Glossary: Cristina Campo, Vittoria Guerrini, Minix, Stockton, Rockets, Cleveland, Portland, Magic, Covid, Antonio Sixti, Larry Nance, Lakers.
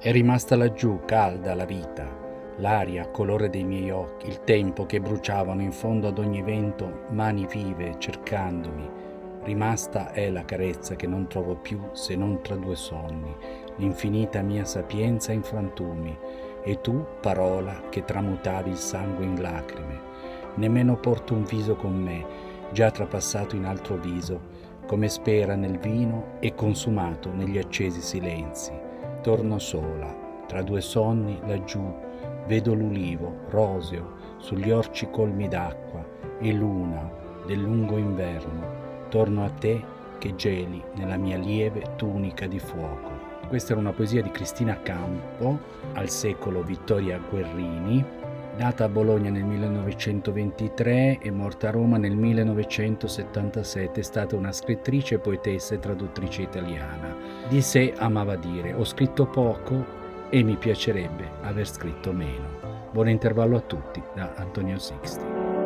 È rimasta laggiù, calda la vita, l'aria, colore dei miei occhi, il tempo che bruciavano in fondo ad ogni vento, mani vive cercandomi. Rimasta è la carezza che non trovo più se non tra due sonni, l'infinita mia sapienza in frantumi, e tu, parola, che tramutavi il sangue in lacrime. Nemmeno porto un viso con me, già trapassato in altro viso, come spera nel vino e consumato negli accesi silenzi. Torno sola, tra due sonni laggiù, vedo l'ulivo, roseo, sugli orci colmi d'acqua, e luna del lungo inverno. Torno a te che geli nella mia lieve tunica di fuoco. Questa era una poesia di Cristina Campo, al secolo Vittoria Guerrini, nata a Bologna nel 1923 e morta a Roma nel 1977, è stata una scrittrice, poetessa e traduttrice italiana. Di sé amava dire: ho scritto poco e mi piacerebbe aver scritto meno. Buon intervallo a tutti da Antonio Sixti.